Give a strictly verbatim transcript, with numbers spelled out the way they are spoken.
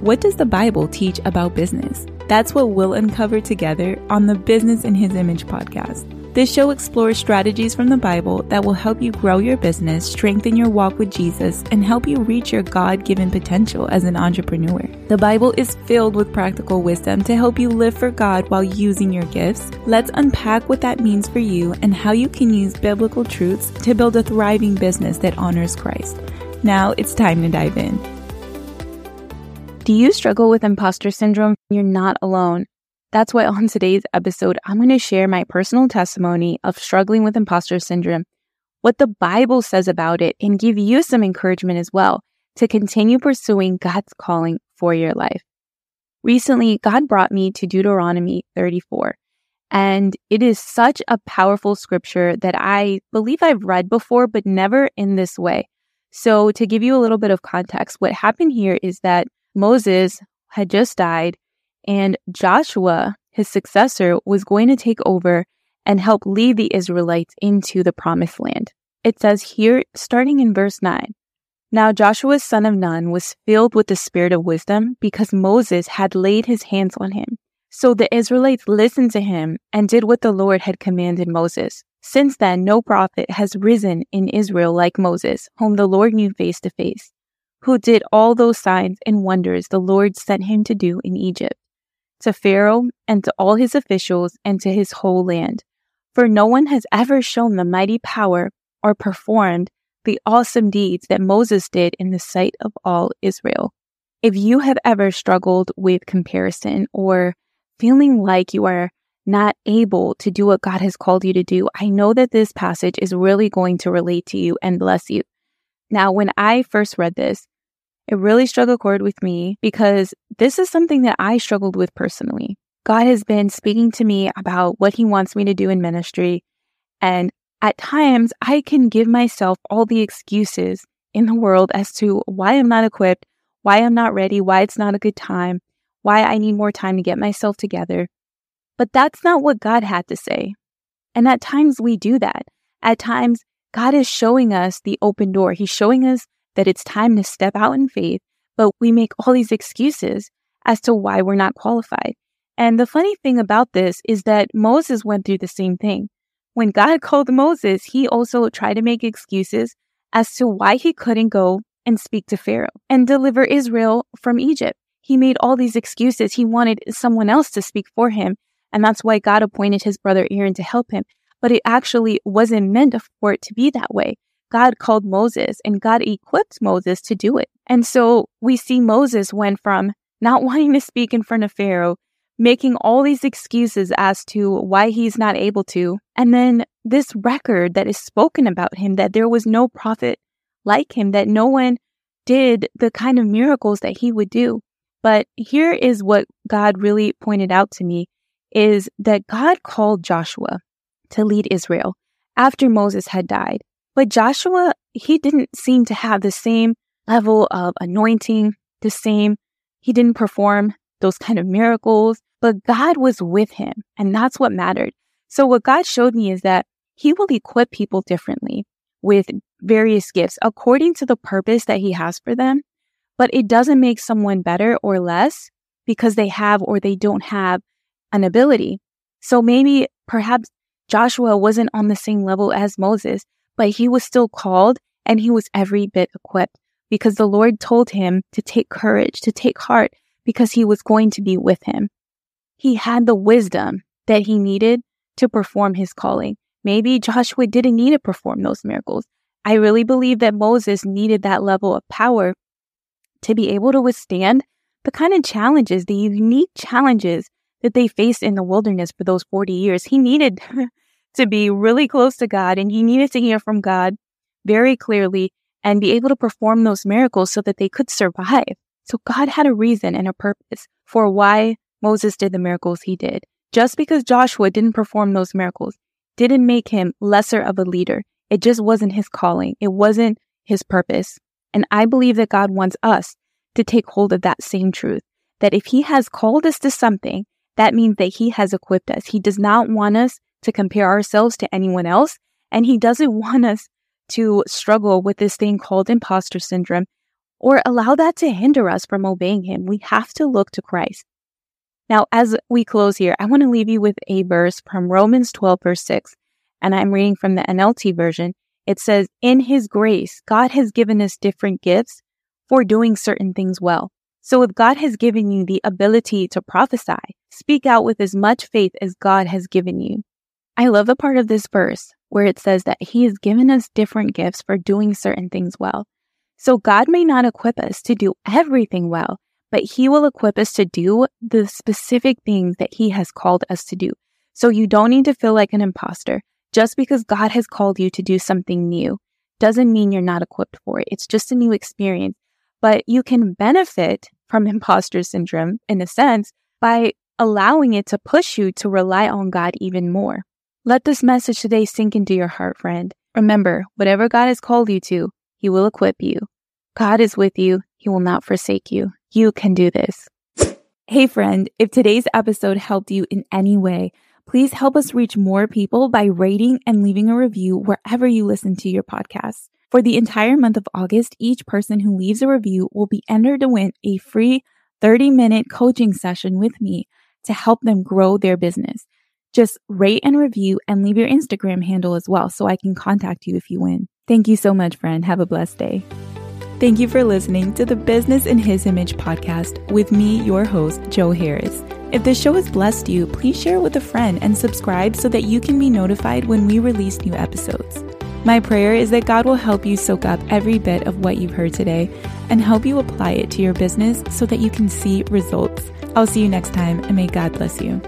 What does the Bible teach about business? That's what we'll uncover together on the Business in His Image podcast. This show explores strategies from the Bible that will help you grow your business, strengthen your walk with Jesus, and help you reach your God-given potential as an entrepreneur. The Bible is filled with practical wisdom to help you live for God while using your gifts. Let's unpack what that means for you and how you can use biblical truths to build a thriving business that honors Christ. Now it's time to dive in. Do you struggle with imposter syndrome? You're not alone. That's why on today's episode, I'm going to share my personal testimony of struggling with imposter syndrome, what the Bible says about it, and give you some encouragement as well to continue pursuing God's calling for your life. Recently, God brought me to Deuteronomy thirty-four, and it is such a powerful scripture that I believe I've read before, but never in this way. So to give you a little bit of context, what happened here is that Moses had just died, and Joshua, his successor, was going to take over and help lead the Israelites into the promised land. It says here, starting in verse nine, "Now Joshua, son of Nun, was filled with the spirit of wisdom because Moses had laid his hands on him. So the Israelites listened to him and did what the Lord had commanded Moses. Since then, no prophet has risen in Israel like Moses, whom the Lord knew face to face, who did all those signs and wonders the Lord sent him to do in Egypt, to Pharaoh and to all his officials and to his whole land. For no one has ever shown the mighty power or performed the awesome deeds that Moses did in the sight of all Israel." If you have ever struggled with comparison or feeling like you are not able to do what God has called you to do, I know that this passage is really going to relate to you and bless you. Now, when I first read this, it really struck a chord with me because this is something that I struggled with personally. God has been speaking to me about what He wants me to do in ministry. And at times, I can give myself all the excuses in the world as to why I'm not equipped, why I'm not ready, why it's not a good time, why I need more time to get myself together. But that's not what God had to say. And at times, we do that. At times, God is showing us the open door. He's showing us that it's time to step out in faith, but we make all these excuses as to why we're not qualified. And the funny thing about this is that Moses went through the same thing. When God called Moses, he also tried to make excuses as to why he couldn't go and speak to Pharaoh and deliver Israel from Egypt. He made all these excuses. He wanted someone else to speak for him, and that's why God appointed his brother Aaron to help him. But it actually wasn't meant for it to be that way. God called Moses and God equipped Moses to do it. And so we see Moses went from not wanting to speak in front of Pharaoh, making all these excuses as to why he's not able to. And then this record that is spoken about him, that there was no prophet like him, that no one did the kind of miracles that he would do. But here is what God really pointed out to me, is that God called Joshua to lead Israel after Moses had died. But Joshua, he didn't seem to have the same level of anointing, the same, he didn't perform those kind of miracles, but God was with him, and that's what mattered. So what God showed me is that He will equip people differently with various gifts according to the purpose that He has for them, but it doesn't make someone better or less because they have or they don't have an ability. So maybe perhaps Joshua wasn't on the same level as Moses, but he was still called and he was every bit equipped because the Lord told him to take courage, to take heart, because He was going to be with him. He had the wisdom that he needed to perform his calling. Maybe Joshua didn't need to perform those miracles. I really believe that Moses needed that level of power to be able to withstand the kind of challenges, the unique challenges that they faced in the wilderness for those forty years. He needed to be really close to God, and he needed to hear from God very clearly and be able to perform those miracles so that they could survive. So God had a reason and a purpose for why Moses did the miracles he did. Just because Joshua didn't perform those miracles didn't make him lesser of a leader. It just wasn't his calling. It wasn't his purpose. And I believe that God wants us to take hold of that same truth, that if He has called us to something, that means that He has equipped us. He does not want us to compare ourselves to anyone else, and He doesn't want us to struggle with this thing called imposter syndrome or allow that to hinder us from obeying him. We have to look to Christ. Now, as we close here, I want to leave you with a verse from Romans twelve, verse six, and I'm reading from the N L T version. It says, "In his grace, God has given us different gifts for doing certain things well. So if God has given you the ability to prophesy, speak out with as much faith as God has given you." I love the part of this verse where it says that he has given us different gifts for doing certain things well. So God may not equip us to do everything well, but he will equip us to do the specific things that he has called us to do. So you don't need to feel like an imposter. Just because God has called you to do something new doesn't mean you're not equipped for it. It's just a new experience. But you can benefit from imposter syndrome, in a sense, by allowing it to push you to rely on God even more. Let this message today sink into your heart, friend. Remember, whatever God has called you to, he will equip you. God is with you. He will not forsake you. You can do this. Hey, friend, if today's episode helped you in any way, please help us reach more people by rating and leaving a review wherever you listen to your podcasts. For the entire month of August, each person who leaves a review will be entered to win a free thirty-minute coaching session with me to help them grow their business. Just rate and review and leave your Instagram handle as well so I can contact you if you win. Thank you so much, friend. Have a blessed day. Thank you for listening to the Business in His Image podcast with me, your host, Joe Harris. If this show has blessed you, please share with a friend and subscribe so that you can be notified when we release new episodes. My prayer is that God will help you soak up every bit of what you've heard today and help you apply it to your business so that you can see results. I'll see you next time, and may God bless you.